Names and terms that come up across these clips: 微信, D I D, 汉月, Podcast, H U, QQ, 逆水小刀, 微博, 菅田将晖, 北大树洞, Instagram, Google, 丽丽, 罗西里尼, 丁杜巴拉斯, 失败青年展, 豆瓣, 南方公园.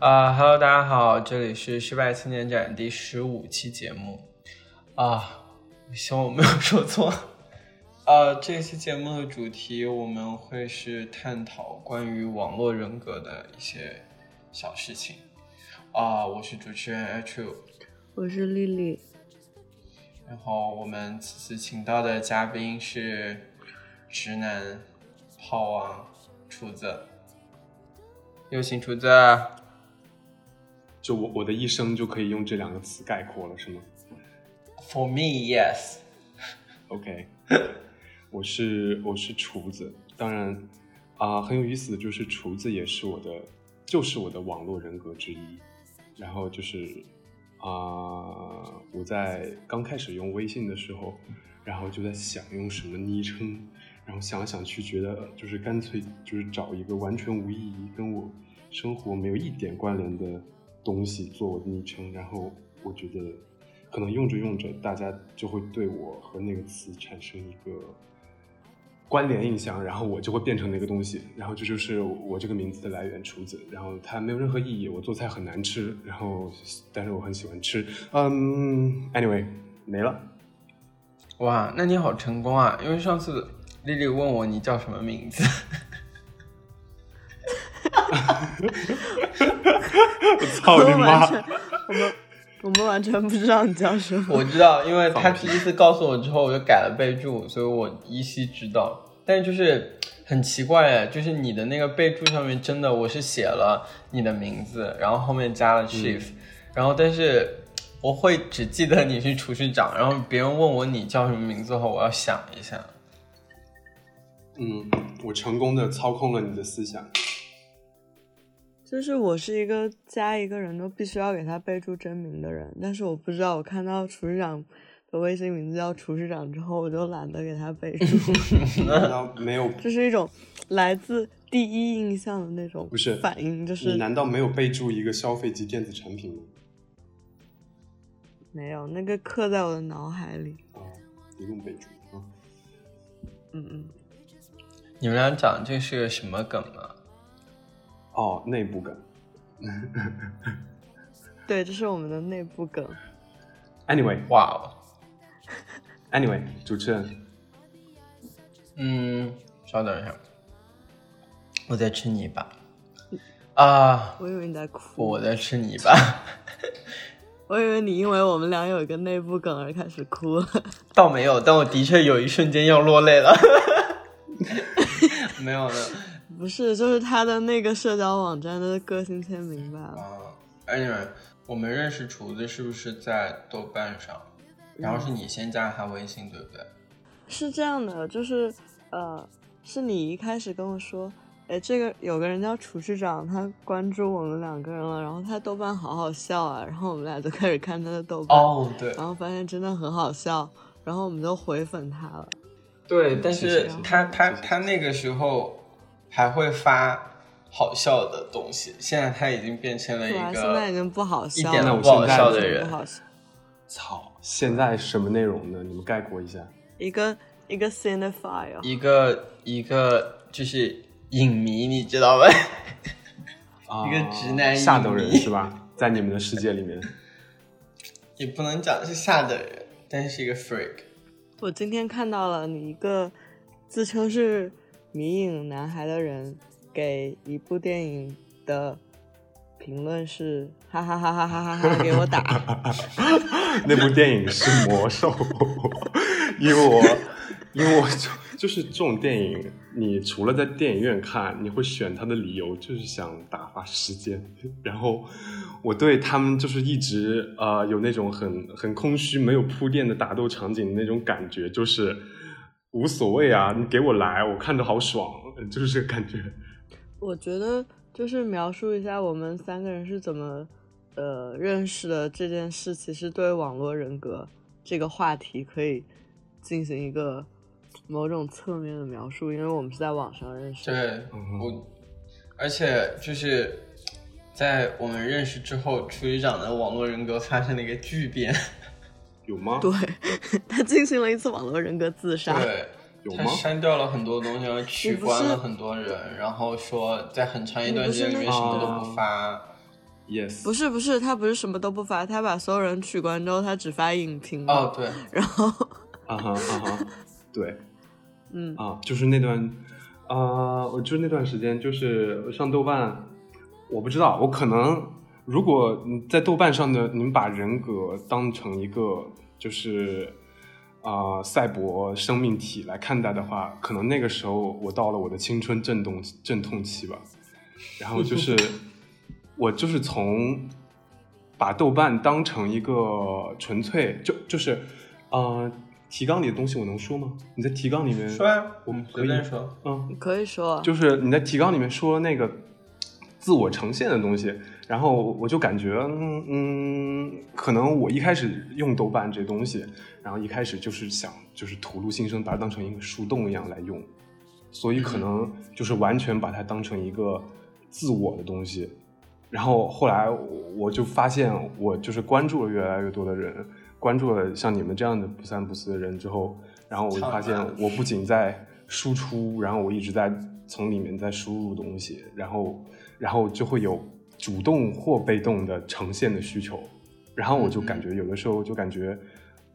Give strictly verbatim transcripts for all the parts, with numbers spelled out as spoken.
啊、uh, ，Hello， 大家好，这里是失败青年展第十五期节目。啊、uh, ，希望我没有说错。啊、uh, ，这期节目的主题我们会是探讨关于网络人格的一些小事情。啊、uh, ，我是主持人 H U， 我是丽丽。然后我们此次请到的嘉宾是直男、炮王、厨子。有请厨子。就我我的一生就可以用这两个词概括了，是吗 ？For me, yes. OK， 我是我是厨子。当然，啊、呃，很有意思的就是厨子也是我的，就是我的网络人格之一。然后就是啊、呃，我在刚开始用微信的时候，然后就在想用什么昵称，然后想来想去，觉得就是干脆就是找一个完全无意义、跟我生活没有一点关联的东西做我的昵称，然后我觉得可能用着用着大家就会对我和那个词产生一个关联印象，然后我就会变成那个东西，然后这就是我这个名字的来源，厨子。然后它没有任何意义，我做菜很难吃，然后但是我很喜欢吃。嗯 anyway 没了。哇，那你好成功啊，因为上次丽丽问我你叫什么名字我操你妈！我们我们完全不知道你叫什么。我知道，因为他第一次告诉我之后，我就改了备注，所以我依稀知道。但就是很奇怪，就是你的那个备注上面真的我是写了你的名字，然后后面加了 chief，、嗯、然后但是我会只记得你是厨师长，然后别人问我你叫什么名字后，我要想一下。嗯，我成功的操控了你的思想。就是我是一个加一个人都必须要给他备注真名的人，但是我不知道，我看到厨师长的微信名字叫厨师长之后，我就懒得给他备注。没有，这是一种来自第一印象的那种反应。就是，你难道没有备注一个消费级电子产品吗？没有，那个刻在我的脑海里。哦，不用备注啊。嗯嗯，你们俩讲这是什么梗啊？哦，内部梗。对，这是我们的内部梗。Anyway， 哇、wow、Anyway， 主持人。嗯，稍等一下，我在吃泥巴。啊、uh, ！我以为你在哭。我在吃泥巴。我以为你因为我们俩有一个内部梗而开始哭了。倒没有，但我的确有一瞬间要落泪了。没有的。不是，就是他的那个社交网站的个性签名吧。哎，你们，我们认识厨子是不是在豆瓣上？然后是你先加他微信，对不对？是这样的，就是呃，是你一开始跟我说，哎，这个有个人叫厨师长，他关注我们两个人了，然后他豆瓣好好笑啊，然后我们俩就开始看他的豆瓣。哦，对。然后发现真的很好笑，然后我们就回粉他了。对，但是他他他那个时候还会发好笑的东西，现在他已经变成了一个，现在已经不好笑，一点都不好笑的人。操，现在什么内容呢？你们概括一下。一个一个 cinephile， 一个一个就是影迷，你知道吗？啊、一个直男影迷，下等人是吧？在你们的世界里面，也不能讲是下等人，但是一个 freak。我今天看到了你一个自称是迷影男孩的人给一部电影的评论是哈哈哈哈哈哈哈，给我打。那部电影是魔兽。因为我因为我就是这种电影，你除了在电影院看，你会选它的理由就是想打发时间，然后我对他们就是一直呃有那种很很空虚没有铺垫的打斗场景的那种感觉，就是无所谓啊，你给我来，我看着好爽，就是这个感觉。我觉得就是描述一下我们三个人是怎么呃认识的这件事，其实对网络人格这个话题可以进行一个某种侧面的描述，因为我们是在网上认识的。对，我而且就是在我们认识之后，厨师长的网络人格发生了一个巨变。有吗？对，他进行了一次网络人格自杀。对，有吗？他删掉了很多东西，然后取关了很多人，然后说在很长一段时间里面什么都不发， Yes. 不是不是，他不是什么都不发，他把所有人取关之后，他只发影评。哦，对。然后，啊哈啊哈，对，嗯啊，就是那段，啊、呃，我就是那段时间，就是上豆瓣，我不知道，我可能如果你在豆瓣上的，你们把人格当成一个就是啊、呃、赛博生命体来看待的话，可能那个时候我到了我的青春震动阵痛期吧，然后就是。我就是从把豆瓣当成一个纯粹就就是，呃，提纲里的东西我能说吗？你在提纲里面说呀、啊，我们随便说，嗯，你可以说，就是你在提纲里面说那个自我呈现的东西，然后我就感觉，嗯嗯，可能我一开始用豆瓣这东西，然后一开始就是想就是吐露心声，把它当成一个树洞一样来用，所以可能就是完全把它当成一个自我的东西。然后后来我就发现，我就是关注了越来越多的人，关注了像你们这样的不三不四的人之后，然后我就发现，我不仅在输出，然后我一直在从里面在输入东西，然后然后就会有主动或被动的呈现的需求，然后我就感觉有的时候就感觉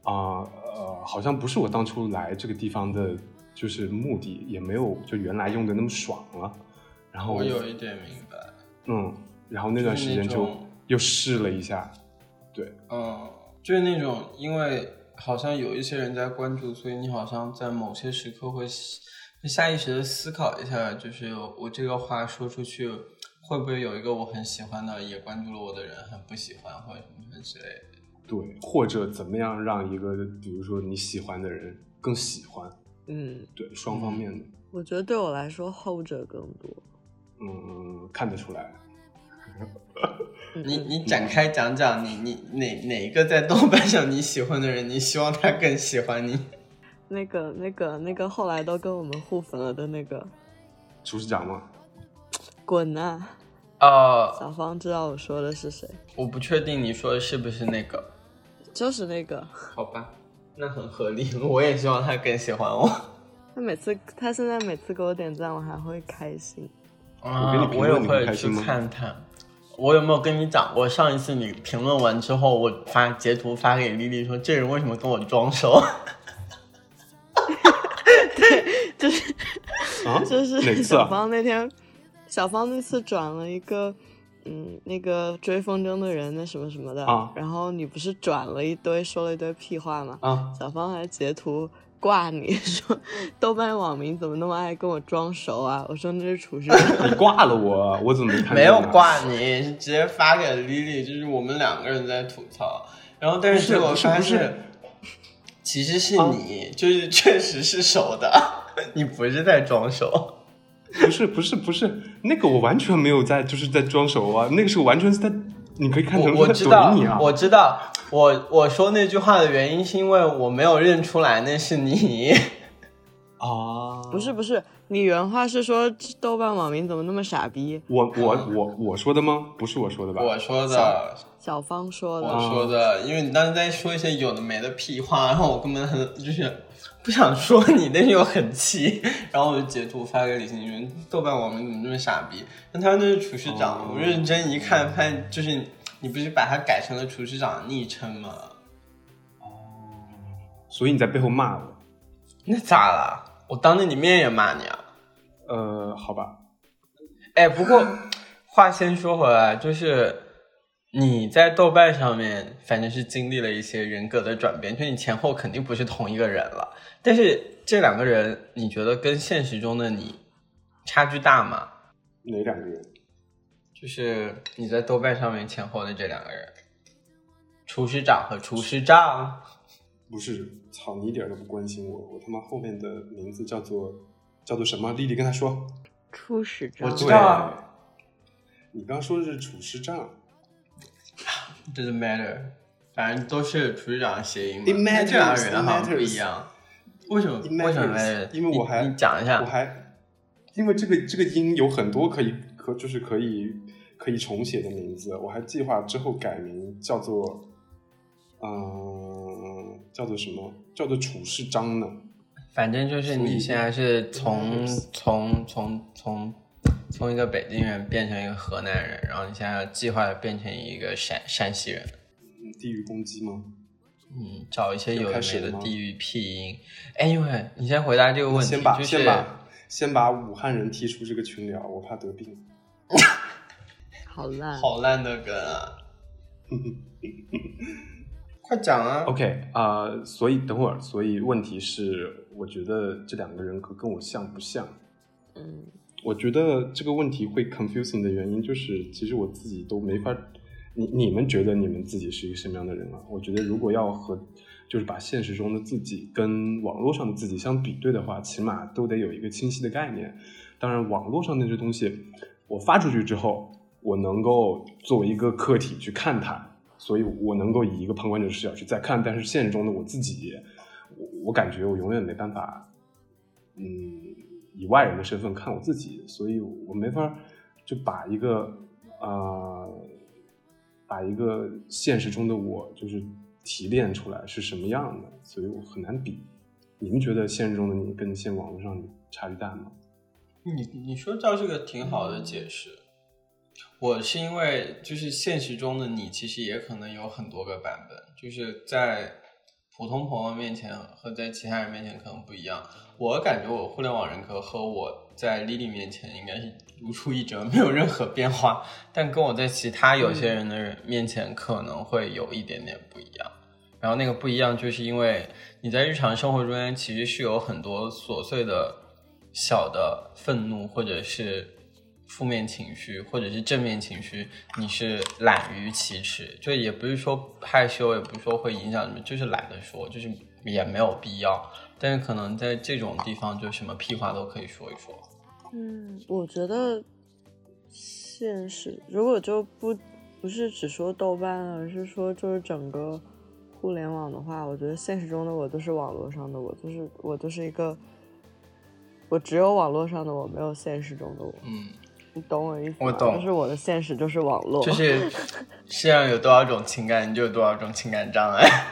啊 呃, 呃，好像不是我当初来这个地方的就是目的，也没有就原来用的那么爽了、啊，然后我有一点明白，嗯。然后那段时间就又试了一下，对，嗯，就是那种，因为好像有一些人在关注，所以你好像在某些时刻会下意识的思考一下，就是我这个话说出去，会不会有一个我很喜欢的也关注了我的人很不喜欢，或者什么之类的。对，或者怎么样让一个，比如说你喜欢的人更喜欢，嗯，对，双方面的。我觉得对我来说后者更多。嗯，看得出来。你你展开讲讲你你哪哪一个在豆瓣上你喜欢的人，你希望他更喜欢你？那个那个那个后来都跟我们互粉了的那个厨师长吗？滚啊！啊、uh, 小芳知道我说的是谁？我不确定你说的是不是那个，就是那个。好吧，那很合理。我也希望他更喜欢我。他每次他现在每次给我点赞，我还会开心。啊、uh, ，我也会去看他。我有没有跟你讲过？上一次你评论完之后，我发截图发给莉莉说：“这人为什么跟我装熟？”对，就是、啊、就是小芳那天，小芳那次转了一个，嗯，那个追风筝的人那什么什么的、啊，然后你不是转了一堆，说了一堆屁话嘛？啊，小芳还截图挂你说，豆瓣网民怎么那么爱跟我装熟啊？我说那是厨师。你挂了我，我怎么没看见？没有挂你，直接发给 Lily， 就是我们两个人在吐槽。然后，但是我发现，其实是你、啊，就是确实是熟的，你不是在装熟。不是不是不是，那个我完全没有在，就是在装熟啊，那个是完全是在。你可以看成我知道，我知道，我我说那句话的原因是因为我没有认出来那是你。啊，不是不是，你原话是说豆瓣网民怎么那么傻逼？我我我我说的吗？不是我说的吧？我说的，小芳说的，我说的，因为你当时在说一些有的没的屁话，然后我根本很就是不想说你，但是又很气，然后我就截图发给李欣云，豆瓣网民怎么这么傻逼？那他那是厨师长， oh. 我认真一看，发现就是你不是把他改成了厨师长的昵称吗？哦、oh. ，所以你在背后骂我？那咋了？我当着你面也骂你啊？呃，好吧。哎，不过话先说回来，就是。你在豆瓣上面反正是经历了一些人格的转变，就你前后肯定不是同一个人了，但是这两个人你觉得跟现实中的你差距大吗？哪两个人？就是你在豆瓣上面前后的这两个人，厨师长和厨师丈。不是，草你一点都不关心我，我他妈后面的名字叫做叫做什么？丽丽跟他说厨师丈。我知道你刚说的是厨师丈。Doesn't matter， 反正都是厨师长的谐音嘛。It matters， 这两个人好像不一样。为什么？ Matters, 为什么？因为我还 你, 你讲一下，我还因为这个这个音有很多可以可就是可以可以重写的名字，我还计划之后改名叫做嗯、呃、叫做什么？叫做厨师章呢。反正就是你现在是从从从从从一个北京人变成一个河南人，然后你现在计划变成一个陕陕西人，地域攻击吗？嗯，找一些有没的地域僻音。哎，因为你先回答这个问题，先把、就是、先把先把武汉人踢出这个群聊，我怕得病。好烂，好烂的梗啊！快讲啊 ！OK 啊、呃，所以等会儿，所以问题是，我觉得这两个人格跟我像不像？嗯，我觉得这个问题会 confusing 的原因就是，其实我自己都没法。你你们觉得你们自己是一个什么样的人啊？我觉得如果要和就是把现实中的自己跟网络上的自己相比对的话，起码都得有一个清晰的概念。当然，网络上那些东西，我发出去之后，我能够作为一个客体去看它，所以我能够以一个旁观者视角去再看。但是现实中的我自己，我我感觉我永远没办法，嗯，以外人的身份看我自己，所以我没法就把一个啊。呃把一个现实中的我就是提炼出来是什么样的，所以我很难比。你们觉得现实中的你跟现网络上的差距大吗？你你说到这个挺好的解释。我是因为就是现实中的你其实也可能有很多个版本，就是在普通朋友面前和在其他人面前可能不一样。我感觉我互联网人格和我在 Lily 面前应该是如出一辙，没有任何变化，但跟我在其他有些人的人面前可能会有一点点不一样。然后那个不一样就是因为你在日常生活中间其实是有很多琐碎的小的愤怒或者是负面情绪或者是正面情绪，你是懒于启齿，就也不是说害羞，也不是说会影响什么，就是懒得说，就是也没有必要。但是可能在这种地方就什么屁话都可以说一说。嗯，我觉得现实如果就不不是只说豆瓣，而是说就是整个互联网的话，我觉得现实中的我就是网络上的我，就是我就是一个，我只有网络上的我，没有现实中的我。嗯，你懂我意思吗？我懂，就是我的现实就是网络，就是世界上有多少种情感，你就有多少种情感障碍。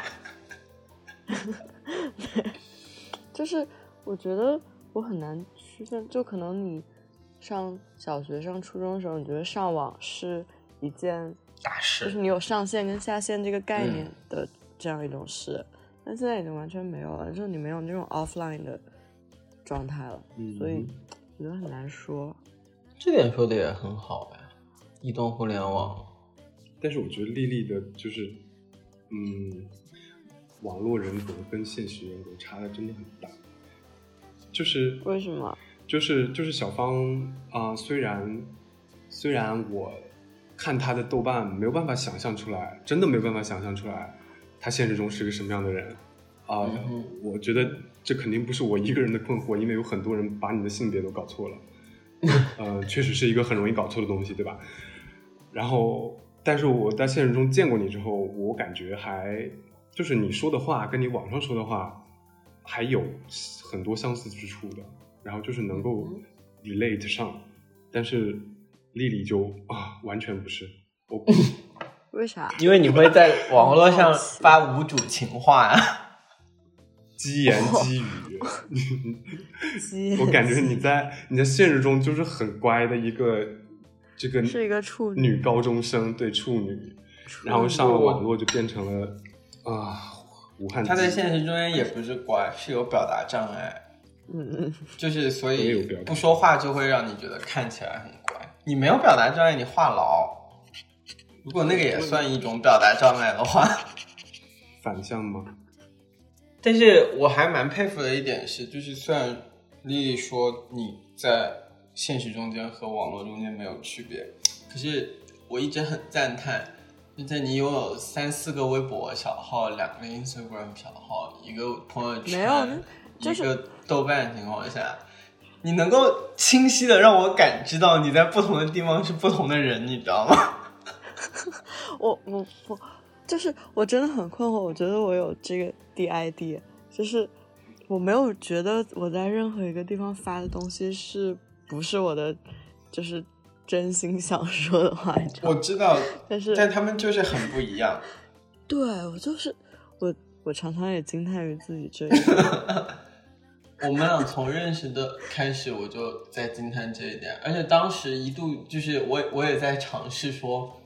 就是我觉得我很难。就可能你上小学上初中的时候，你觉得上网是一件大事，就是你有上线跟下线这个概念的这样一种事、嗯、但现在已经完全没有了，就是你没有那种 offline 的状态了、嗯、所以我觉得很难说。这点说的也很好呗，移动互联网。但是我觉得丽丽的就是嗯，网络人格跟现实人格差的真的很大。就是为什么就是就是小方啊、呃，虽然虽然我看他的豆瓣没有办法想象出来，真的没有办法想象出来他现实中是个什么样的人啊、呃嗯。我觉得这肯定不是我一个人的困惑，因为有很多人把你的性别都搞错了，呃，确实是一个很容易搞错的东西，对吧？然后，但是我在现实中见过你之后，我感觉还就是你说的话跟你网上说的话还有很多相似之处的。然后就是能够 relate 上，但是丽丽就啊完全不是。我为啥？因为你会在网络上发无主情话呀、啊，鸡言鸡语。鸡我感觉你在你在现实中就是很乖的一个这个是一个处女女高中生，对处女，然后上了网络就变成了啊武汉。她在现实中间也不是乖，是有表达障碍。嗯，就是所以不说话就会让你觉得看起来很乖。你没有表达障碍，你话痨，如果那个也算一种表达障碍的话，反向吗？但是我还蛮佩服的一点是，就是虽然丽丽说你在现实中间和网络中间没有区别，可是我一直很赞叹，就在你拥有三四个微博小号、两个 Instagram 小号、一个朋友圈，没有一个豆瓣的情况下，你能够清晰的让我感知到你在不同的地方是不同的人，你知道吗？我我我，就是我真的很困惑。我觉得我有这个 D I D， 就是我没有觉得我在任何一个地方发的东西是不是我的，就是真心想说的话。我知道，但是但他们就是很不一样。对，我就是我，我常常也惊叹于自己这一点。我们俩从认识的开始我就在惊叹这一点，而且当时一度就是我我也在尝试说，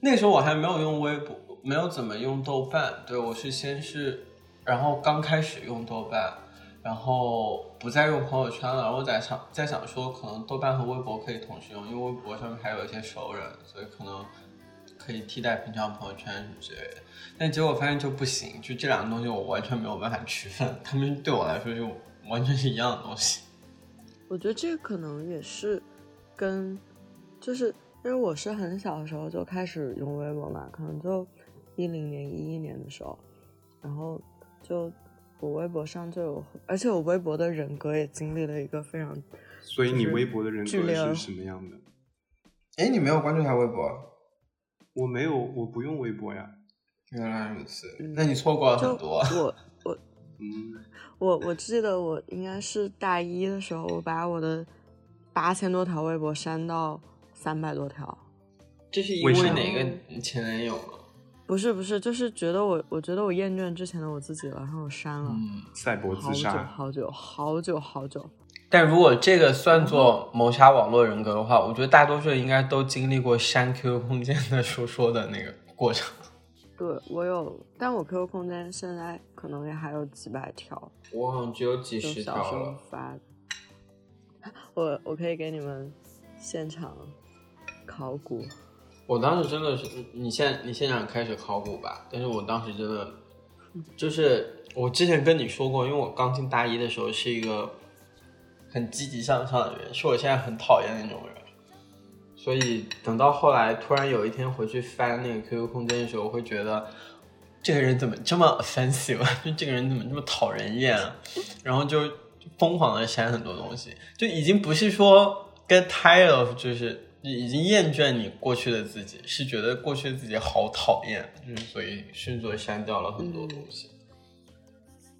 那个时候我还没有用微博，没有怎么用豆瓣，对，我是先是然后刚开始用豆瓣，然后不再用朋友圈了，然后在想在想说可能豆瓣和微博可以同时用，因为微博上面还有一些熟人，所以可能可以替代平常朋友圈什么之类的，但结果发现就不行，就这两个东西我完全没有办法区分，他们对我来说就完全是一样的东西。我觉得这可能也是跟就是因为我是很小的时候就开始用微博嘛，可能就一零年一一年的时候，然后就我微博上就有，而且我微博的人格也经历了一个非常，所以你微博的人格是什么样的？哎，你没有关注他微博？我没有，我不用微博呀。原来如此，那你错过了很多。我我嗯，我我记得我应该是大一的时候，我把我的八千多条微博删到三百多条。这是因为哪个前男友吗？不是不是，就是觉得我我觉得我厌倦之前的我自己了，然后我删了。嗯，赛博自杀。好久好久好久好久。但如果这个算作谋杀网络人格的话，我觉得大多数人应该都经历过删 Q Q 空间的说说的那个过程。对，我有，但我 Q Q 空间现在可能也还有几百条，我好像只有几十条了。发我我可以给你们现场考古。我当时真的是，你现你现场开始考古吧，但是我当时真的，就是我之前跟你说过，因为我刚进大一的时候是一个很积极向上的人，是我现在很讨厌那种人，所以等到后来突然有一天回去翻那个 Q Q 空间的时候，我会觉得这个人怎么这么 offensive， 就这个人怎么这么讨人厌啊，然后就疯狂的删很多东西，就已经不是说 get tired of， 就是已经厌倦你过去的自己，是觉得过去的自己好讨厌，就是所以迅速删掉了很多东西。嗯，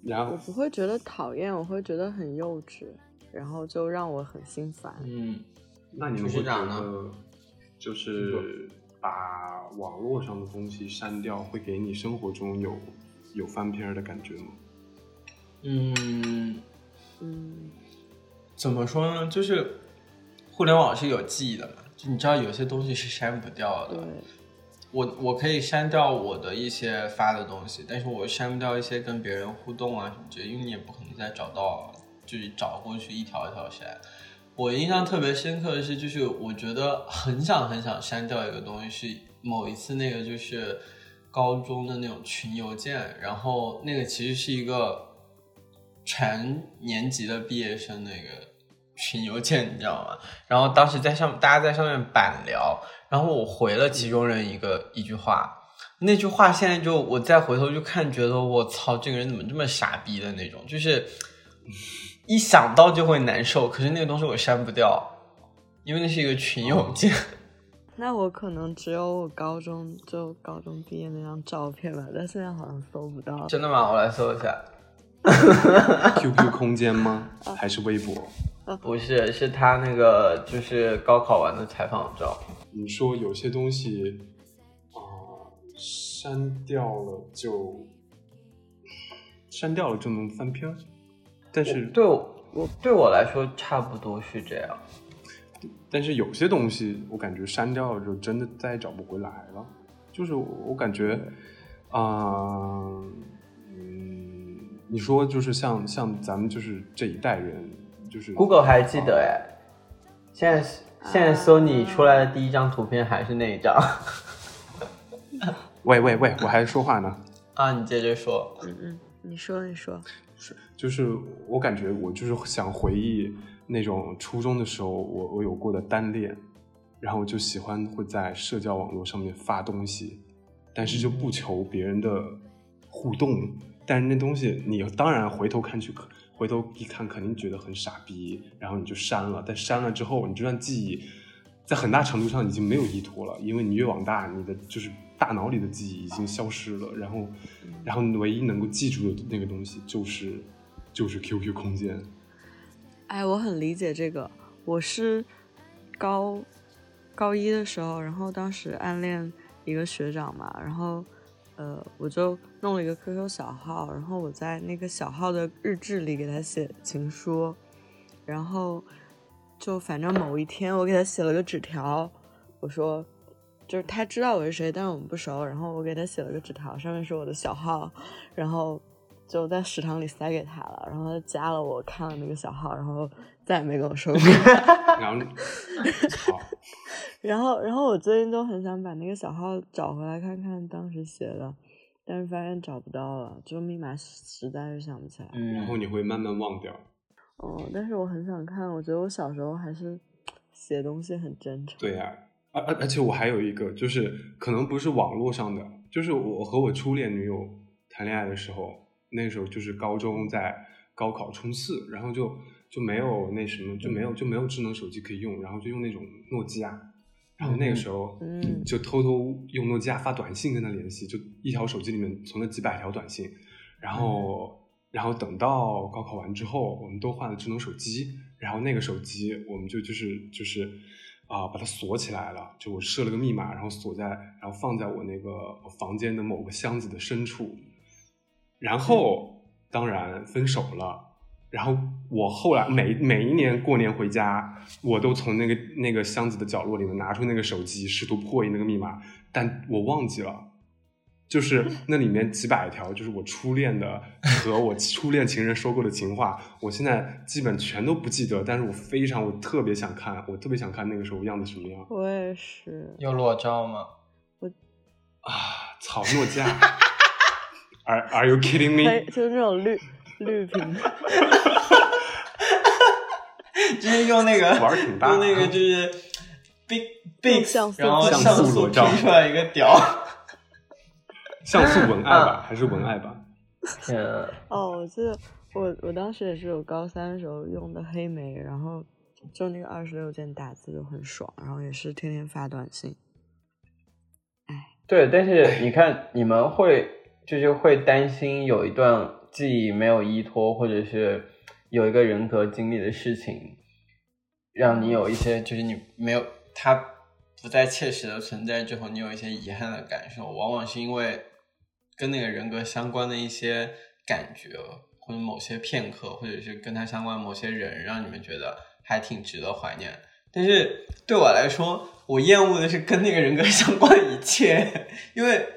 然后我不会觉得讨厌，我会觉得很幼稚，然后就让我很心烦。嗯，那你们会觉得就是把网络上的东西删掉会给你生活中有有翻篇的感觉吗？嗯嗯，怎么说呢，就是互联网是有记忆的嘛，你知道有些东西是删不掉的，我我可以删掉我的一些发的东西，但是我删不掉一些跟别人互动啊什么之类，因为你也不可能再找到，就是找过去一条一条删。我印象特别深刻的是，就是我觉得很想很想删掉一个东西，是某一次那个就是高中的那种群邮件，然后那个其实是一个全年级的毕业生那个群邮件，你知道吗？然后当时在上，大家在上面板聊，然后我回了其中人一个一句话，那句话现在就我再回头就看，觉得我操，这个人怎么这么傻逼的那种，就是一想到就会难受。可是那个东西我删不掉，因为那是一个群邮件。那我可能只有我高中就高中毕业那张照片吧，但现在好像搜不到。真的吗？我来搜一下。Q Q 空间吗？还是微博？不是，是他那个就是高考完的采访照。你说有些东西啊，呃，删掉了就删掉了就能翻篇，但是对我对我来说差不多是这样。但是有些东西我感觉删掉了就真的再也找不回来了，就是我感觉啊，呃，嗯，你说就是像像咱们就是这一代人。Google 还记得哎，现在现在搜你出来的第一张图片还是那一张。喂喂喂，我还说话呢。啊，你接着说。嗯嗯，你说你说。是，就是我感觉我就是想回忆那种初中的时候我我有过的单恋，然后就喜欢会在社交网络上面发东西，但是就不求别人的互动，但是那东西你当然回头看去可。回头一看肯定觉得很傻逼，然后你就删了，但删了之后你这段记忆在很大程度上已经没有依托了，因为你越往大你的就是大脑里的记忆已经消失了，然后然后你唯一能够记住的那个东西就是就是 Q Q 空间。哎，我很理解这个，我是高高一的时候，然后当时暗恋一个学长嘛，然后呃，我就弄了一个 Q Q 小号，然后我在那个小号的日志里给他写情书，然后就反正某一天我给他写了个纸条，我说就是他知道我是谁，但是我们不熟，然后我给他写了个纸条，上面是我的小号，然后就在食堂里塞给他了，然后他加了我，看了那个小号，然后再也没跟我说过。然后然后然后我最近都很想把那个小号找回来看看当时写的，但是发现找不到了，就密码实在是想不起来、嗯、然后你会慢慢忘掉。哦，但是我很想看，我觉得我小时候还是写东西很真诚。对呀、啊，而而且我还有一个，就是可能不是网络上的，就是我和我初恋女友谈恋爱的时候，那时候就是高中在高考冲刺，然后就就没有那什么，就没有就没有智能手机可以用，然后就用那种诺基亚，然后那个时候就偷偷用诺基亚发短信跟他联系，就一条手机里面存了几百条短信，然后然后等到高考完之后，我们都换了智能手机，然后那个手机我们就就是就是啊、呃、把它锁起来了，就我设了个密码，然后锁在然后放在我那个房间的某个箱子的深处。然后当然分手了，然后我后来每每一年过年回家，我都从那个那个箱子的角落里面拿出那个手机，试图破译那个密码，但我忘记了，就是那里面几百条就是我初恋的和我初恋情人说过的情话，我现在基本全都不记得，但是我非常我特别想看我特别想看那个时候样子什么样。我也是。有裸照吗？我啊草诺基亚。Are, are you kidding me？ 就是那种绿绿屏，就是用那个玩挺大，用那个就是 big big， 然后像素拼出来一个屌，像素文案吧，还是文案吧？哦，我记得我我当时也是有高三的时候用的黑莓，然后就那个二十六键打字就很爽，然后也是天天发短信。哎，对，但是你看你们会。就是会担心有一段记忆没有依托，或者是有一个人格经历的事情让你有一些就是你没有它不再切实的存在之后你有一些遗憾的感受，往往是因为跟那个人格相关的一些感觉或者某些片刻，或者是跟它相关的某些人让你们觉得还挺值得怀念。但是对我来说，我厌恶的是跟那个人格相关的一切，因为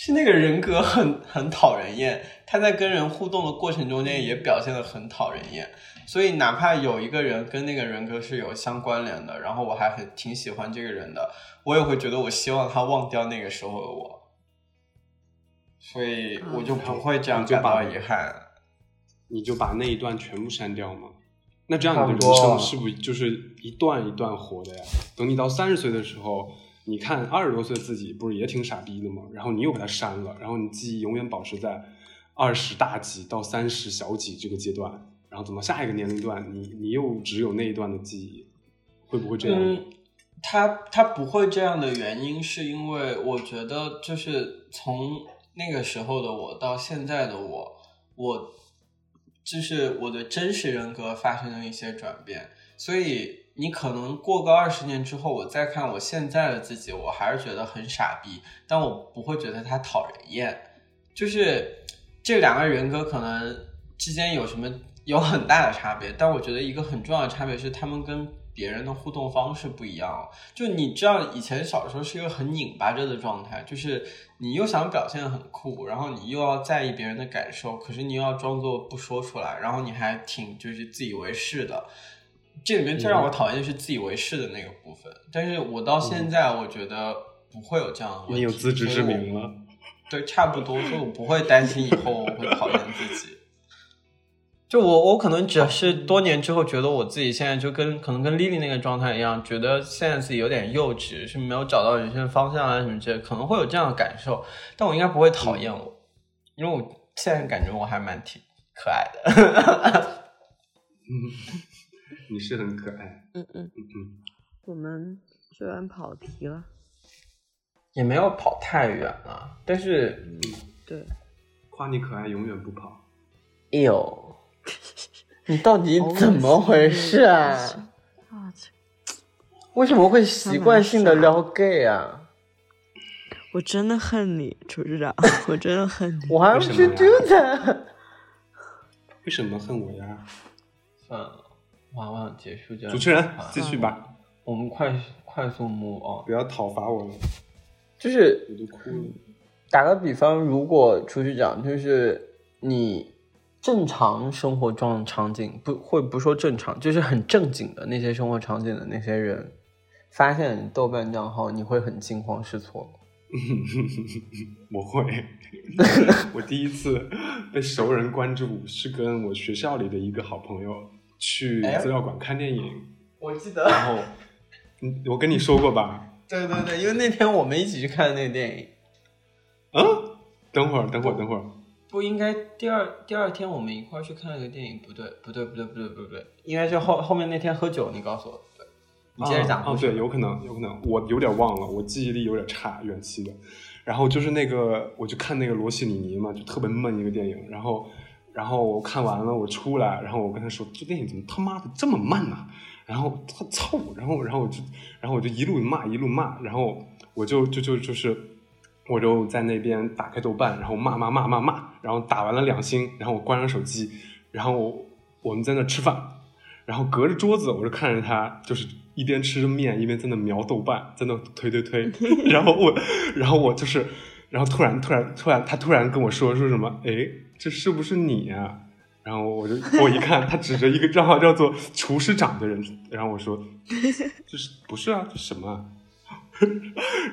是那个人格很很讨人厌，他在跟人互动的过程中间也表现得很讨人厌，所以哪怕有一个人跟那个人格是有相关联的，然后我还很挺喜欢这个人的，我也会觉得我希望他忘掉那个时候的我，所以我就不会这样感到遗憾。你就把那一段全部删掉吗？那这样你的人生是不是就是一段一段活的呀？等你到三十岁的时候，你看二十多岁自己不是也挺傻逼的吗？然后你又把它删了，然后你记忆永远保持在二十大几到三十小几这个阶段，然后等到下一个年龄段，你你又只有那一段的记忆，会不会这样？嗯，他他不会这样的原因是因为我觉得就是从那个时候的我到现在的我，我就是我的真实人格发生了一些转变，所以。你可能过个二十年之后，我再看我现在的自己，我还是觉得很傻逼，但我不会觉得他讨人厌。就是这两个人格可能之间有什么有很大的差别，但我觉得一个很重要的差别是他们跟别人的互动方式不一样。就你知道以前小时候是一个很拧巴着的状态，就是你又想表现很酷，然后你又要在意别人的感受，可是你又要装作不说出来，然后你还挺就是自以为是的。这里面最让我讨厌是自以为是的那个部分、嗯、但是我到现在我觉得不会有这样的问题。你有自知之明了？对，差不多，所以我不会担心以后我会讨厌自己。就我我可能只是多年之后觉得我自己现在就跟可能跟莉莉那个状态一样，觉得现在自己有点幼稚，是没有找到人生方向啊什么之类，可能会有这样的感受，但我应该不会讨厌我、嗯、因为我现在感觉我还蛮挺可爱的。嗯，你是很可爱。嗯嗯嗯嗯，我们虽然跑题了，也没有跑太远了，但是、嗯、对，夸你可爱永远不跑。哎呦，你到底怎么回事啊？为什么会习惯性的撩 gay 啊？我真的恨你，厨师长，我真的恨你。Why would you do that？ 为什么恨我呀？算了，婉婉结束这样。主持人，继续吧。啊、我们快快速move on，不要讨伐我了。就是我都哭了。打个比方，如果厨师长就是你正常生活中的场景，不会不说正常，就是很正经的那些生活场景的那些人，发现豆瓣账号，你会很惊慌失措。我会我第一次被熟人关注是跟我学校里的一个好朋友去资料馆看电影、哎、我记得，然后我跟你说过吧，对对对，因为那天我们一起去看那个电影。嗯、啊，等会儿等会儿等会儿不应该第二第二天我们一块去看那个电影，不对不对不对不对不对，应该是后后面那天喝酒你告诉我，你接着讲故事。哦，对，有可能，有可能，我有点忘了，我记忆力有点差，远期的。然后就是那个，我就看那个罗西里尼嘛，就特别闷一个电影。然后，然后我看完了，我出来，然后我跟他说，这电影怎么他妈的这么慢呢、啊？然后他操，然后，然后我就，然后我就一路骂，一路骂，然后我就就就就是，我就在那边打开豆瓣，然后骂骂骂骂骂，然后打完了两星，然后我关上手机，然后我们在那吃饭。然后隔着桌子，我就看着他，就是一边吃着面，一边在那瞄豆瓣，在那推推推。然后我，然后我就是，然后突然突然突然，他突然跟我说说什么？哎，这是不是你呀、啊？然后我就我一看，他指着一个账号叫做“厨师长”的人，然后我说，这是不是啊？这什么、啊？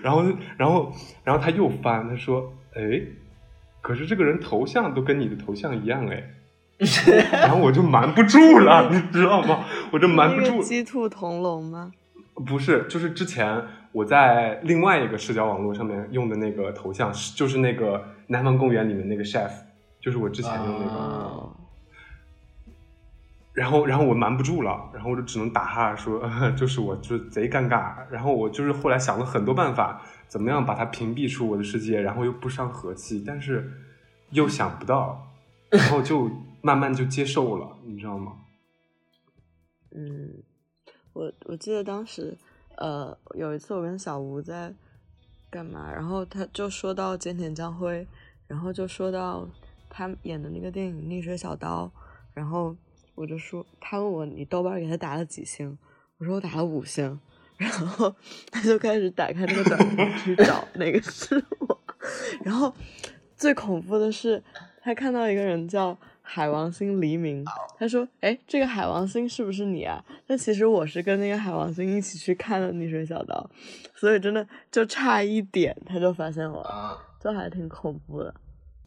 然后然后然后他又翻，他说，哎，可是这个人头像都跟你的头像一样哎。然后我就瞒不住了，你知道吗？我就瞒不住。鸡兔同笼吗？不是，就是之前我在另外一个社交网络上面用的那个头像，就是那个《南方公园》里面那个 chef， 就是我之前用那个。啊、然后，然后我瞒不住了，然后我就只能打哈说，呃、就是我就贼尴尬。然后我就是后来想了很多办法，怎么样把它屏蔽出我的世界，然后又不伤和气，但是又想不到，然后就。慢慢就接受了，你知道吗？嗯，我我记得当时，呃，有一次我跟小吴在干嘛，然后他就说到菅田将晖，然后就说到他演的那个电影《逆水小刀》，然后我就说，他问我你豆瓣给他打了几星，我说我打了五星，然后他就开始打开那个短信去找哪个是我，然后最恐怖的是他看到一个人叫海王星黎明，他说哎，这个海王星是不是你啊？那其实我是跟那个海王星一起去看了《逆水小刀》，所以真的就差一点他就发现我了，就还挺恐怖的。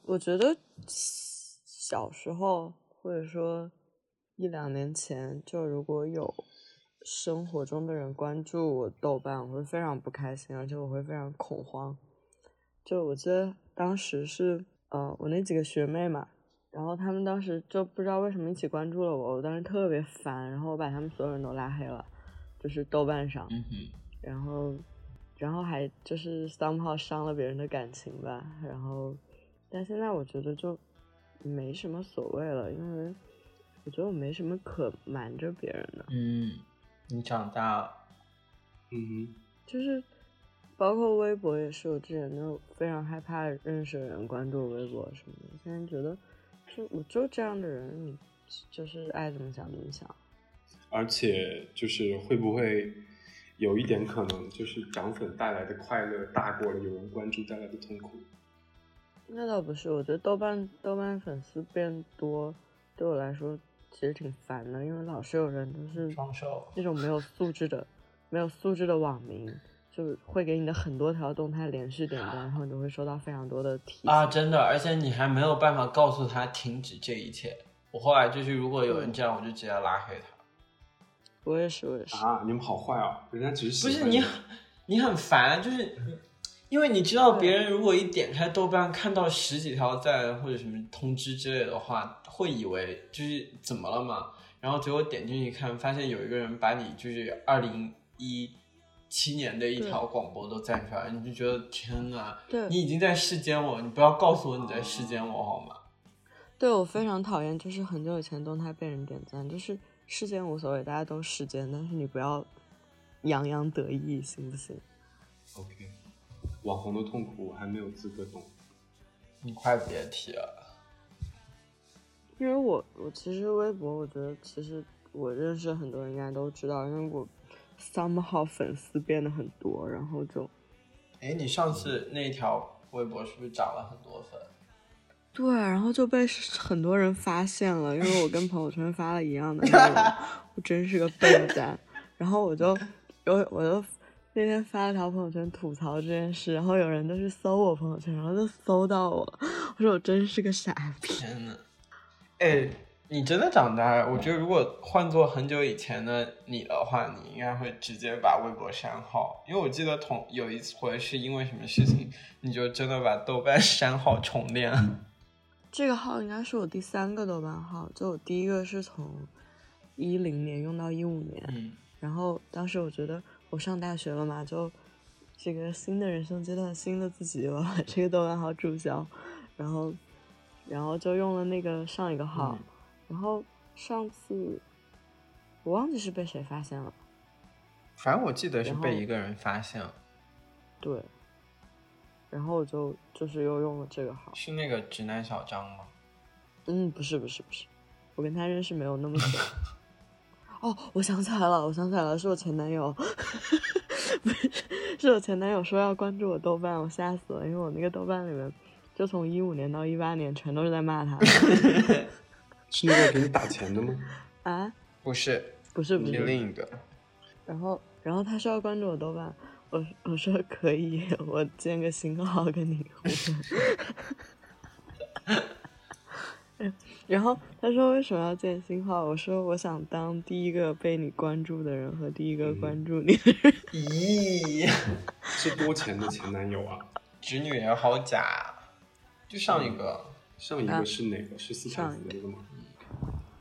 我觉得小时候或者说一两年前，就如果有生活中的人关注我豆瓣，我会非常不开心，而且我会非常恐慌。就我记得当时是呃，我那几个学妹嘛，然后他们当时就不知道为什么一起关注了我，我当时特别烦，然后我把他们所有人都拉黑了，就是豆瓣上，然后，然后还就是 somehow 伤了别人的感情吧，然后，但现在我觉得就没什么所谓了，因为我觉得我没什么可瞒着别人的。嗯，你长大了，嗯，就是包括微博也是，我之前就非常害怕认识人关注微博什么的，现在觉得。我就这样的人，你就是爱怎么想怎么想。而且就是会不会有一点可能，就是涨粉带来的快乐大过了有人关注带来的痛苦？那倒不是，我觉得豆瓣豆瓣粉丝变多，对我来说其实挺烦的，因为老是有人就是那种没有素质的、没有素质的网民，就会给你的很多条动态连续点赞，然后你就会收到非常多的提醒啊，真的，而且你还没有办法告诉他停止这一切。我后来就是如果有人这样，我就直接拉黑他。我也是，我也是啊！你们好坏啊！人家只是不是你，你很烦，就是因为你知道别人如果一点开豆瓣看到十几条赞或者什么通知之类的话，会以为就是怎么了嘛？然后结果点进去看，发现有一个人把你就是二零一。七年的一条广播都站出来，你就觉得天哪，你已经在世间我，你不要告诉我你在世间我好吗？对，我非常讨厌，就是很久以前动态被人点赞，就是世间无所谓，大家都世间，但是你不要洋洋得意，行不行？ OK，网红的痛苦我还没有资格懂。你快别提了。因为我我其实微博，我觉得其实我认识很多人应该都知道，因为我 somehow 粉丝变得很多，然后就哎，你上次那条微博是不是涨了很多粉？对，然后就被很多人发现了，因为我跟朋友圈发了一样的内容，我真是个笨蛋。然后我就有我就那天发了条朋友圈吐槽这件事，然后有人都去搜我朋友圈，然后就搜到我，我说我真是个傻逼。天哪！哎，你真的长大了。我觉得如果换做很久以前的你的话，你应该会直接把微博删号，因为我记得同有一回是因为什么事情，你就真的把豆瓣删号重练。这个号应该是我第三个豆瓣号，就我第一个是从一零年用到一五年、嗯，然后当时我觉得我上大学了嘛，就这个新的人生阶段、新的自己，我把这个豆瓣号注销，然后，然后就用了那个上一个号，嗯、然后上次我忘记是被谁发现了，反正我记得是被一个人发现了，对。然后我就就是又用了这个号，是那个直男小张吗？嗯，不是不是不是，我跟他认识没有那么久。哦，我想起来了，我想起来了，是我前男友，不是，是我前男友说要关注我豆瓣，我吓死了，因为我那个豆瓣里面，就从一五年到一八年全都是在骂他。是那个给你打钱的吗？啊，不是，不是不是另一个。然后然后他说要关注我豆瓣。我我说可以，我建个新号跟你互然后他说为什么要建新号？我说我想当第一个被你关注的人和第一个关注你的人。咦、嗯，是多钱的前男友啊！侄女也好假、啊，就上一个、嗯，上一个是哪个？啊、是斯坦福的吗？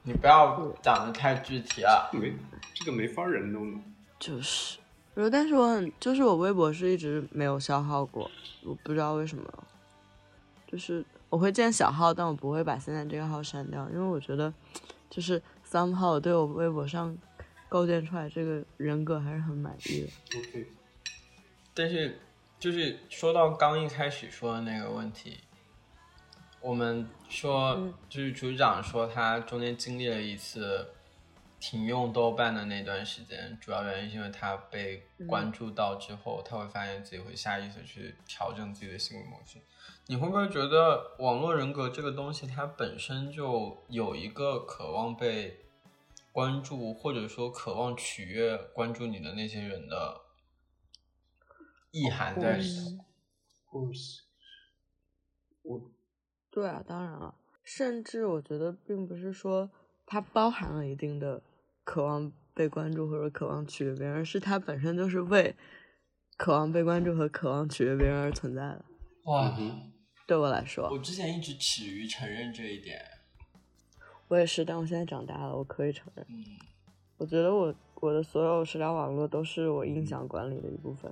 你不要讲得太具体了，没这个没法人弄的，就是。但是我很就是我微博是一直没有消耗过，我不知道为什么，就是我会建小号，但我不会把现在这个号删掉，因为我觉得就是 somehow 我对我微博上构建出来这个人格还是很满意的。 OK， 但是就是说到刚一开始说的那个问题，我们说、嗯、就是组长说他中间经历了一次停用豆瓣的那段时间，主要原因是因为他被关注到之后、嗯、他会发现自己会下意识去调整自己的心理模式。你会不会觉得网络人格这个东西它本身就有一个渴望被关注，或者说渴望取悦关注你的那些人的意涵在里头？我对啊，当然了，甚至我觉得并不是说它包含了一定的渴望被关注或者渴望取悦别人，而是它本身就是为渴望被关注和渴望取悦别人而存在的。哇，对我来说，我之前一直耻于承认这一点。我也是，但我现在长大了，我可以承认。嗯，我觉得我我的所有社交网络都是我印象管理的一部分。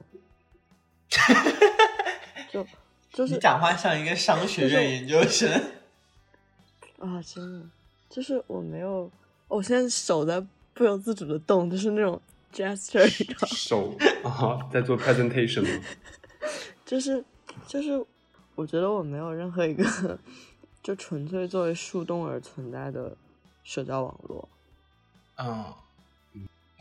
就就是你讲话像一个商学院研究生。啊，真的。就是我没有，我现在手在不由自主的动，就是那种 gesture 手啊，在做 presentation 吗？就是就是我觉得我没有任何一个就纯粹作为树洞而存在的社交网络。嗯，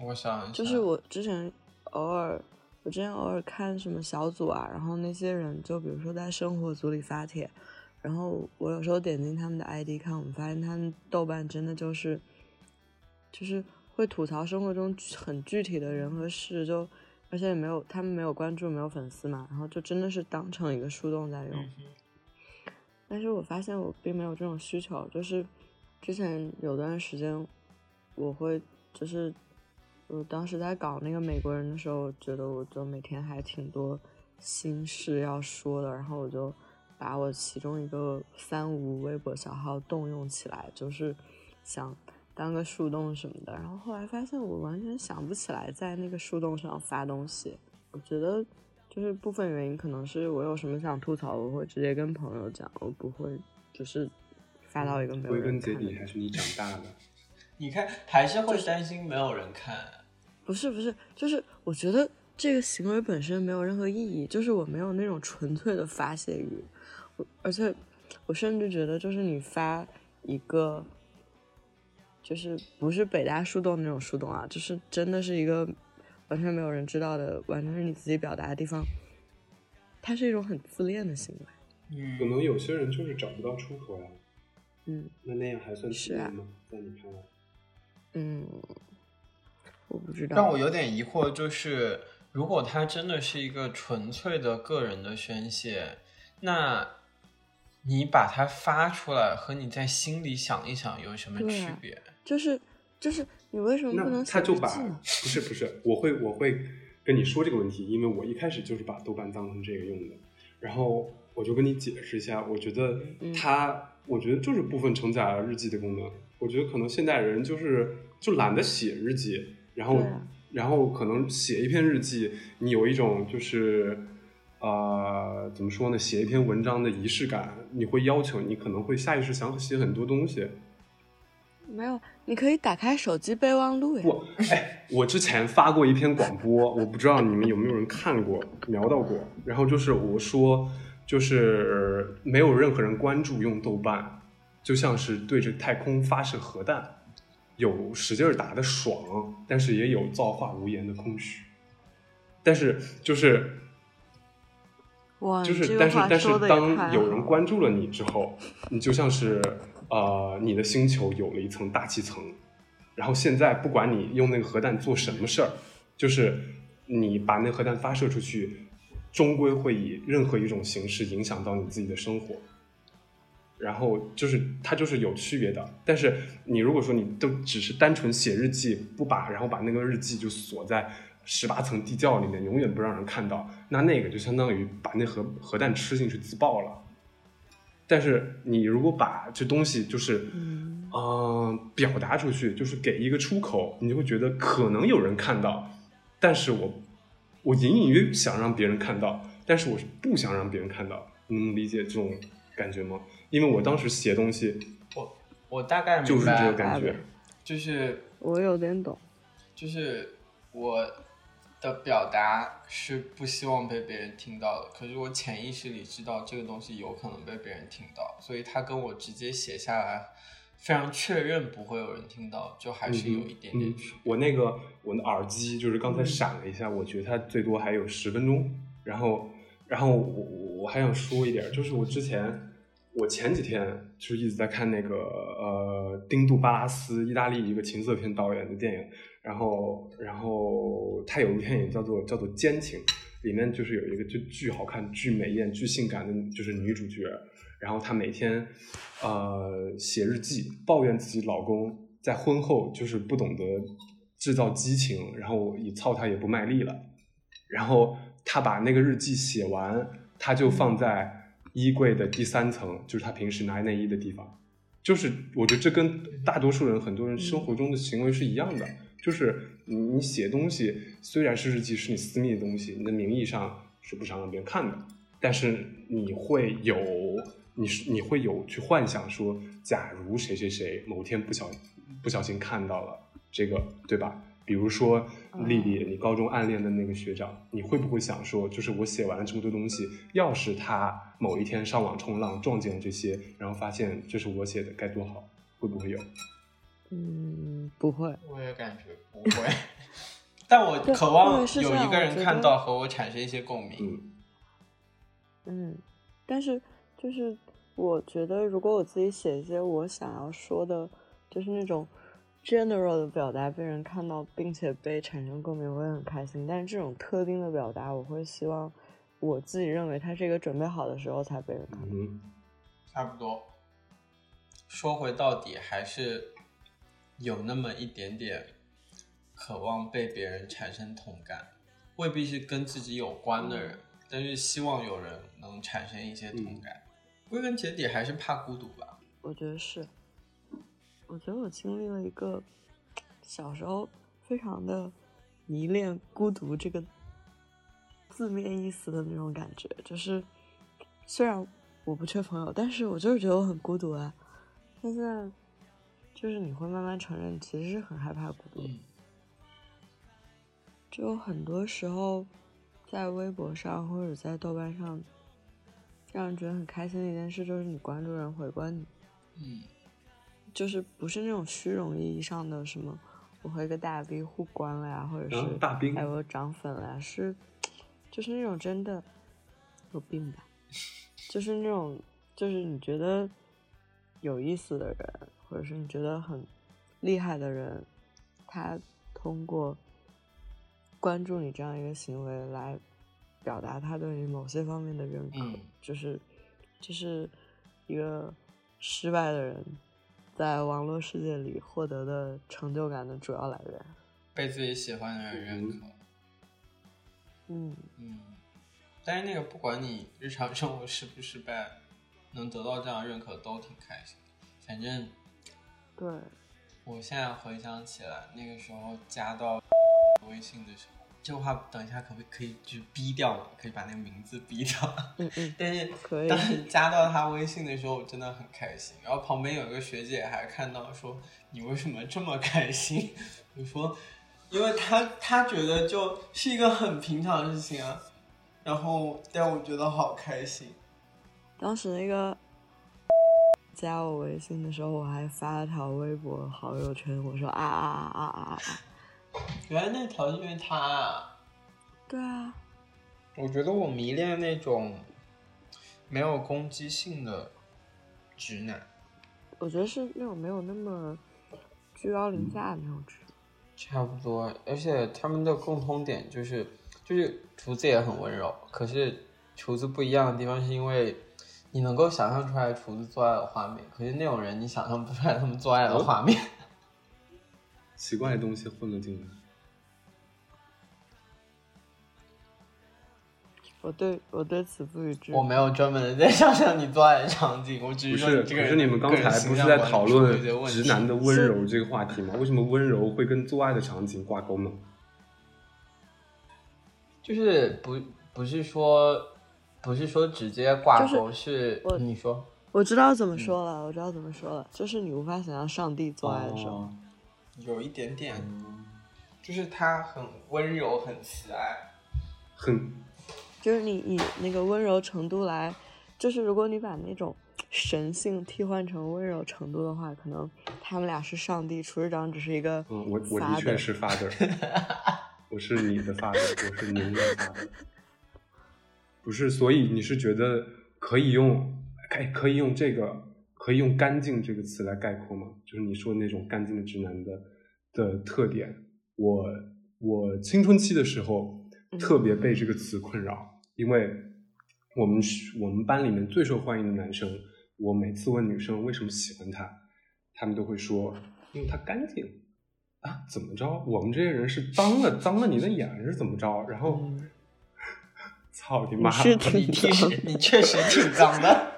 我想就是我之前偶尔我之前偶尔看什么小组啊，然后那些人就比如说在生活组里发帖，然后我有时候点进他们的 I D 看，我们发现他们豆瓣真的就是就是会吐槽生活中很具体的人和事，就而且也没有他们没有关注没有粉丝嘛，然后就真的是当成一个树洞在用。但是我发现我并没有这种需求，就是之前有段时间我会就是我当时在搞那个美国人的时候，我觉得我就每天还挺多心事要说的，然后我就把我其中一个三无微博小号动用起来，就是想当个树洞什么的，然后后来发现我完全想不起来在那个树洞上发东西。我觉得就是部分原因可能是我有什么想吐槽我会直接跟朋友讲，我不会就是发到一个没有人看的。归根结底还是你长大了，你看还是会担心没有人看、就是、不是不是就是我觉得这个行为本身没有任何意义，就是我没有那种纯粹的发泄欲，而且我甚至觉得就是你发一个就是不是北大树洞那种树洞啊，就是真的是一个完全没有人知道的，完全是你自己表达的地方，它是一种很自恋的行为。嗯，可能有些人就是找不到出口呀。嗯，那那样还算自恋吗？在你看来？嗯，我不知道。让我有点疑惑，就是如果它真的是一个纯粹的个人的宣泄，那你把它发出来和你在心里想一想有什么区别？就是就是你为什么不能？他就把不是不是，我会我会跟你说这个问题，因为我一开始就是把豆瓣当成这个用的，然后我就跟你解释一下，我觉得它、嗯、我觉得就是部分承载了日记的功能。我觉得可能现代人就是就懒得写日记，然后、啊、然后可能写一篇日记，你有一种就是。呃，怎么说呢？写一篇文章的仪式感，你会要求，你可能会下意识想写很多东西。没有，你可以打开手机备忘录呀。我哎，我之前发过一篇广播，我不知道你们有没有人看过、瞄到过。然后就是我说，就是没有任何人关注用豆瓣，就像是对着太空发射核弹，有使劲打的爽，但是也有造化无言的空虚。但是就是。就是，但是但是，当有人关注了你之后，你就像是呃，你的星球有了一层大气层，然后现在不管你用那个核弹做什么事儿，就是你把那核弹发射出去，终归会以任何一种形式影响到你自己的生活。然后就是它就是有区别的，但是你如果说你都只是单纯写日记，不把然后把那个日记就锁在。十八层地窖里面永远不让人看到，那那个就相当于把那核核弹吃进去自爆了。但是你如果把这东西就是，嗯、呃，表达出去，就是给一个出口，你就会觉得可能有人看到，但是我我隐隐约想让别人看到，但是我是不想让别人看到，你能理解这种感觉吗？因为我当时写东西，我我大概明白就是这个感觉，就是我有点懂，就是我。的表达是不希望被别人听到的，可是我潜意识里知道这个东西有可能被别人听到，所以他跟我直接写下来非常确认不会有人听到，就还是有一点点区别、嗯嗯、我那个我的耳机就是刚才闪了一下、嗯、我觉得它最多还有十分钟，然后然后我我还想说一点，就是我之前我前几天就一直在看那个呃丁杜巴拉斯，意大利一个情色片导演的电影，然后然后他有一部电影叫做叫做奸情，里面就是有一个就巨好看巨美艳巨性感的就是女主角，然后她每天呃写日记抱怨自己老公在婚后就是不懂得制造激情，然后一操他也不卖力了，然后她把那个日记写完，她就放在衣柜的第三层，就是他平时拿内衣的地方，就是我觉得这跟大多数人很多人生活中的行为是一样的，就是你写东西虽然是日记是你私密的东西，你的名义上是不想让别人看的，但是你会有你你会有去幻想说假如谁谁谁某天不小不小心看到了这个，对吧？比如说丽丽你高中暗恋的那个学长，你会不会想说就是我写完了这么多东西，要是他某一天上网冲浪撞见了这些，然后发现这是我写的该多好，会不会有？嗯，不会，我也感觉不会但我渴望有一个人看到和我产生一些共鸣。 嗯, 嗯，但是就是我觉得如果我自己写一些我想要说的就是那种general 的表达被人看到并且被产生共鸣，我也很开心，但是这种特定的表达我会希望我自己认为它是一个准备好的时候才被人看到、嗯、差不多。说回到底还是有那么一点点渴望被别人产生同感，未必是跟自己有关的人、嗯、但是希望有人能产生一些同感、嗯、归根结底还是怕孤独吧，我觉得是。我觉得我经历了一个小时候非常的迷恋孤独这个字面意思的那种感觉，就是虽然我不缺朋友，但是我就是觉得我很孤独啊。但现在就是你会慢慢承认其实是很害怕孤独、嗯、就很多时候在微博上或者在豆瓣上让人觉得很开心的一件事，就是你关注人回关你，嗯，就是不是那种虚荣意义上的什么我和一个大 V 互关了呀，或者是大兵哎我涨粉了呀，是就是那种真的有病吧，就是那种就是你觉得有意思的人，或者是你觉得很厉害的人，他通过关注你这样一个行为来表达他对你某些方面的认可，嗯，就是就是一个失败的人在网络世界里获得的成就感的主要来源，被自己喜欢的人认可。嗯嗯，但是那个不管你日常生活失不失败，能得到这样认可都挺开心的。反正对，我现在回想起来，那个时候加到微信的时候，这话等一下可不可以就逼掉了，可以把那个名字逼掉。嗯嗯，但是可以当时加到他微信的时候，我真的很开心。然后旁边有一个学姐还看到说：“你为什么这么开心？”我说：“因为他他觉得就是一个很平常的事情啊。”然后但我觉得好开心。当时那个加我微信的时候，我还发了条微博好友圈，我说啊啊啊啊啊！原来那条是因为他啊。对啊。我觉得我迷恋那种没有攻击性的直男。我觉得是那种没有那么居高临下的那种直男。差不多，而且他们的共通点就是，就是厨子也很温柔，可是厨子不一样的地方是因为你能够想象出来厨子做爱的画面，可是那种人你想象不出来他们做爱的画面。哦，奇怪的东西混了进来。我对我对此不予置评。我没有专门的在想象你做爱的场景，我只是说你这个人。不是，可是你们刚才不是在讨论直男的温柔这个话题吗？为什么温柔会跟做爱的场景挂钩呢？就是不不是说不是说直接挂钩，就是你说我知道怎么说了，嗯，我知道怎么说了，就是你无法想象上帝做爱的时候。哦，有一点点，就是他很温柔，很慈爱，很，就是你以那个温柔程度来，就是如果你把那种神性替换成温柔程度的话，可能他们俩是上帝，厨师长只是一个，嗯，我我的确是 father， 我是你的 father， 我是您的 father， 不是，所以你是觉得可以用，哎，可以用这个。可以用干净这个词来概括吗？就是你说那种干净的直男的的特点。我我青春期的时候特别被这个词困扰，因为我们我们班里面最受欢迎的男生，我每次问女生为什么喜欢他，他们都会说因为他干净啊，怎么着？我们这些人是脏了脏了你的眼是怎么着？然后，嗯，操你妈！是挺脏的，你确实挺脏的。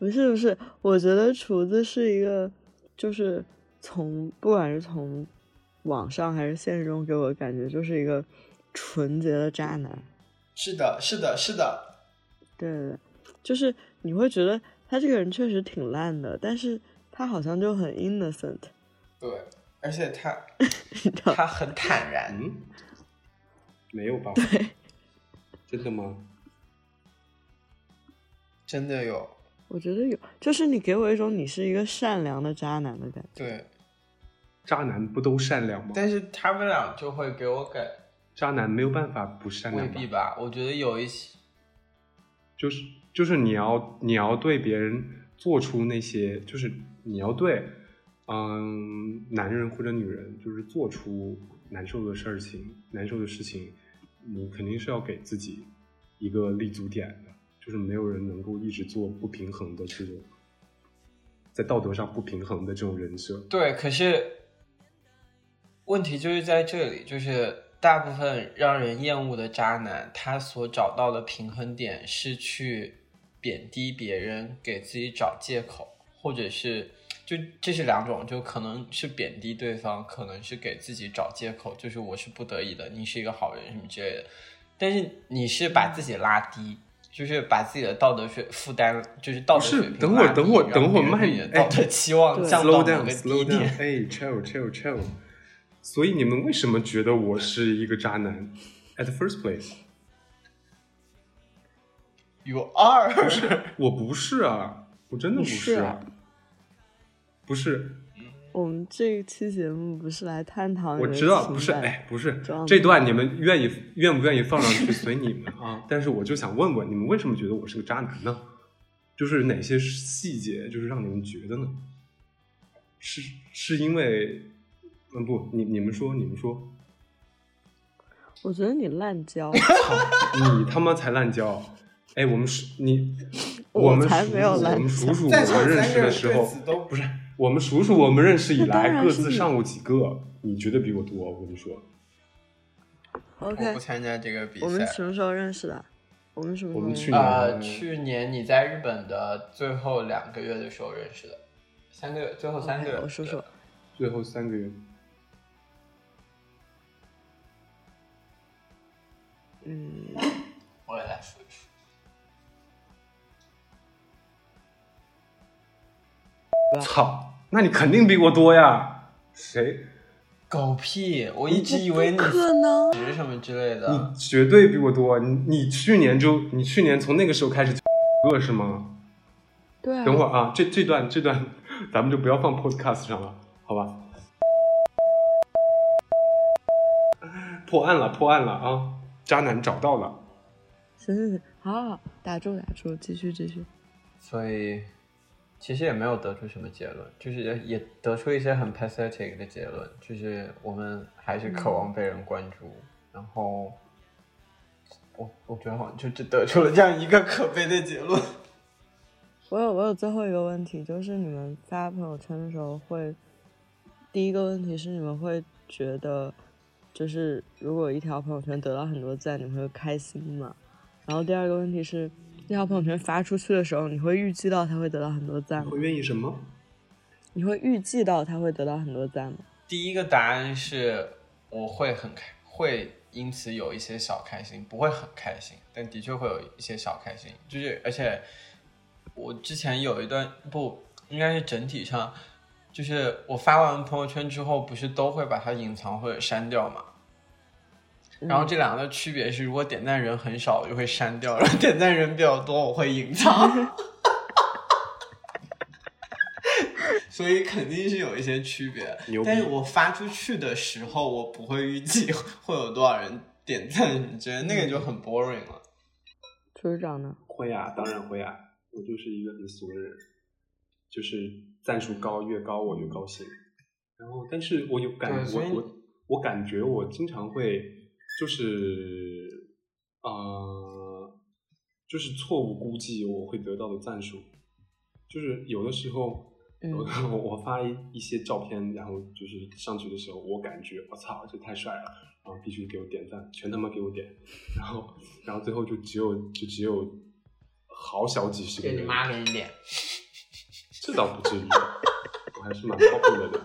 不是不是，我觉得厨子是一个，就是从不管是从网上还是现实中给我的感觉，就是一个纯洁的渣男。是的，是的，是的。对对对，就是你会觉得他这个人确实挺烂的，但是他好像就很 innocent。对，而且他他很坦然。嗯，没有吧？对，真的吗？真的有。我觉得有，就是你给我一种你是一个善良的渣男的感觉。对，渣男不都善良吗？但是他们俩就会给我感，渣男没有办法不善良吧。未必吧，我觉得有一些，就是就是你要你要对别人做出那些，就是你要对嗯男人或者女人就是做出难受的事情，难受的事情，你肯定是要给自己一个立足点的。就是没有人能够一直做不平衡的这种，在道德上不平衡的这种人设。对，可是问题就是在这里，就是大部分让人厌恶的渣男，他所找到的平衡点是去贬低别人，给自己找借口，或者是就这是两种，就可能是贬低对方，可能是给自己找借口，就是我是不得已的，你是一个好人什么之类的。但是你是把自己拉低。就是把自己的道德水负担，就是道德水平。等会儿，等会儿，等会儿，慢一点。道德期望降到某个低点。哎 ，chill，chill，chill。所以你们为什么觉得我是一个渣男 at the first place？ You are 不是，我不是啊，我真的不是啊，不是。我们这一期节目不是来探讨你们，我知道不是，哎，不是这段你们愿意愿不愿意放上去随你们啊。但是我就想问问你们，为什么觉得我是个渣男呢？就是哪些细节就是让你们觉得呢？是是因为嗯不，你你们说你们说，我觉得你滥交，你他妈才滥交！哎，我们是你，我们才没有滥交，我们数数我认识的时候不是。我们数数我们认识以来各自上过几个，你觉得比我多，我跟你说。OK， 我不参加这个比赛。我们什么时候认识的？我们什么时候认识的？呃，去年你在日本的最后两个月的时候认识的，三个月，最后三个月。Okay， 我数数，最后三个月。嗯，我也来数一数。操，那你肯定比我多呀！谁？狗屁！我一直以为你十什么之类的。你绝对比我多。你你去年就你去年从那个时候开始饿是吗？对啊。等会儿啊，这这段这段咱们就不要放 podcast 上了，好吧？破案了，破案了啊！渣男找到了。行行行，好好打住打住，继续继续。所以。其实也没有得出什么结论，就是也得出一些很 pathetic 的结论，就是我们还是渴望被人关注，嗯、然后我我觉得好像就只得出了这样一个可悲的结论。我有我有最后一个问题，就是你们发朋友圈的时候会，第一个问题是你们会觉得，就是如果一条朋友圈得到很多赞，你们会开心吗？然后第二个问题是。那条朋友圈发出去的时候，你会预计到他会得到很多赞吗？你会愿意什么？你会预计到他会得到很多赞吗？第一个答案是我会很开，会因此有一些小开心，不会很开心，但的确会有一些小开心。就是而且我之前有一段不应该是整体上，就是我发完朋友圈之后，不是都会把它隐藏或者删掉吗？然后这两个的区别是，如果点赞人很少，我就会删掉；然后点赞人比较多，我会隐藏。所以肯定是有一些区别。但是我发出去的时候，我不会预计会有多少人点赞什么之类的，那个就很 boring 了。厨师长呢？会啊，当然会啊。我就是一个很俗的人，就是赞数高越高我越高兴。然后，但是我有感觉，我我我感觉我经常会。就是，呃，就是错误估计我会得到的赞数，就是有的时候，嗯、我我发一一些照片，然后就是上去的时候，我感觉我操，这太帅了，然后必须给我点赞，全他妈给我点，然后然后最后就只有就只有好小几十个人，给你妈给你点，这倒不至于，我还是蛮靠谱的人。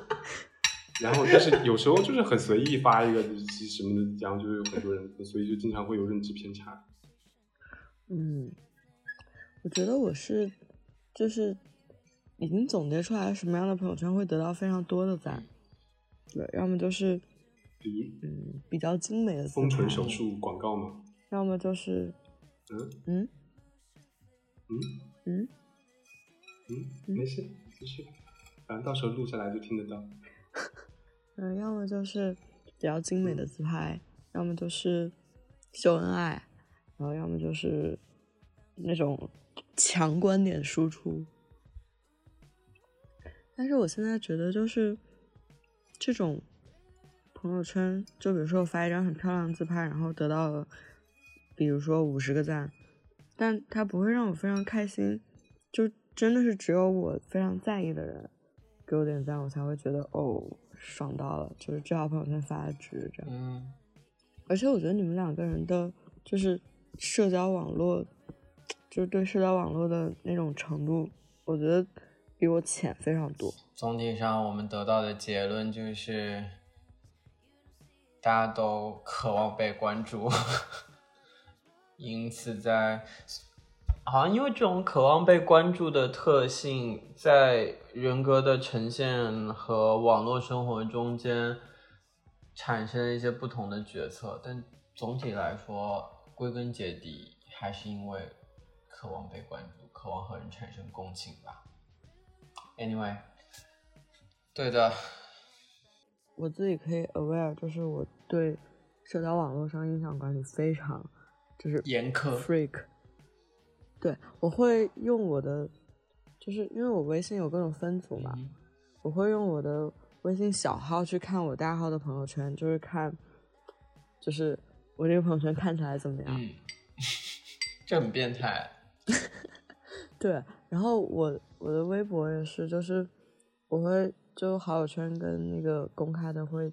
然后，但是有时候就是很随意发一个什么的，然后就有很多人，所以就经常会有认知偏差。嗯，我觉得我是就是已经总结出来什么样的朋友圈会得到非常多的赞，对，要么就是比嗯比较精美的丰唇手术广告嘛，要么就是嗯嗯嗯嗯嗯没事没事，反正到时候录下来就听得到。嗯，要么就是比较精美的自拍，要么就是秀恩爱，然后要么就是那种强观点输出。但是我现在觉得就是这种朋友圈，就比如说我发一张很漂亮的自拍，然后得到了比如说五十个赞，但它不会让我非常开心，就真的是只有我非常在意的人给我点赞，我才会觉得哦，爽到了，就是这条朋友圈发的值这样。嗯，而且我觉得你们两个人的，就是社交网络，就是对社交网络的那种程度，我觉得比我浅非常多。总体上，我们得到的结论就是，大家都渴望被关注，因此在。好像因为这种渴望被关注的特性，在人格的呈现和网络生活中间产生一些不同的决策，但总体来说归根结底还是因为渴望被关注，渴望和人产生共情吧。 anyway， 对的，我自己可以 aware， 就是我对社交网络上印象管理非常就是严苛 freak， 对，我会用我的，就是因为我微信有各种分组嘛、嗯、我会用我的微信小号去看我大号的朋友圈，就是看就是我这个朋友圈看起来怎么样、嗯、这很变态对，然后我我的微博也是，就是我会就好友圈跟那个公开的会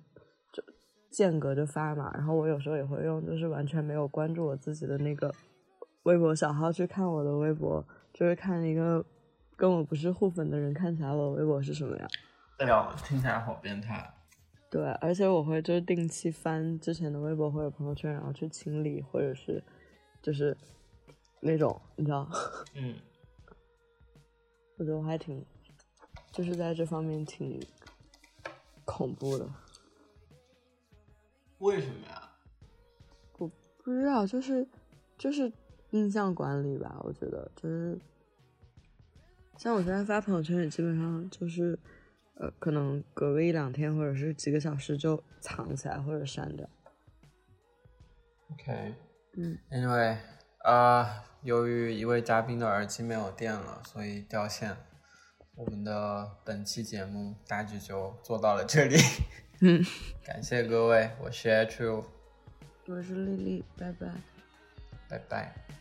就间隔着发嘛，然后我有时候也会用就是完全没有关注我自己的那个微博小号去看我的微博，就是看一个跟我不是互粉的人看起来我微博是什么样。哎呦，听起来好变态。对，而且我会就是定期翻之前的微博或者朋友圈，然后去清理，或者是就是那种你知道嗯，我觉得我还挺就是在这方面挺恐怖的。为什么呀？我不知道，就是就是印象管理吧，我觉得就是像我现在发朋友圈也基本上就是呃，可能隔个一两天或者是几个小时就藏起来或者删掉。 OK， 嗯， anyway， 啊、呃，由于一位嘉宾的耳机没有电了，所以掉线，我们的本期节目大致就做到了这里。嗯，感谢各位，我是 H， 我是丽丽，拜拜，拜拜。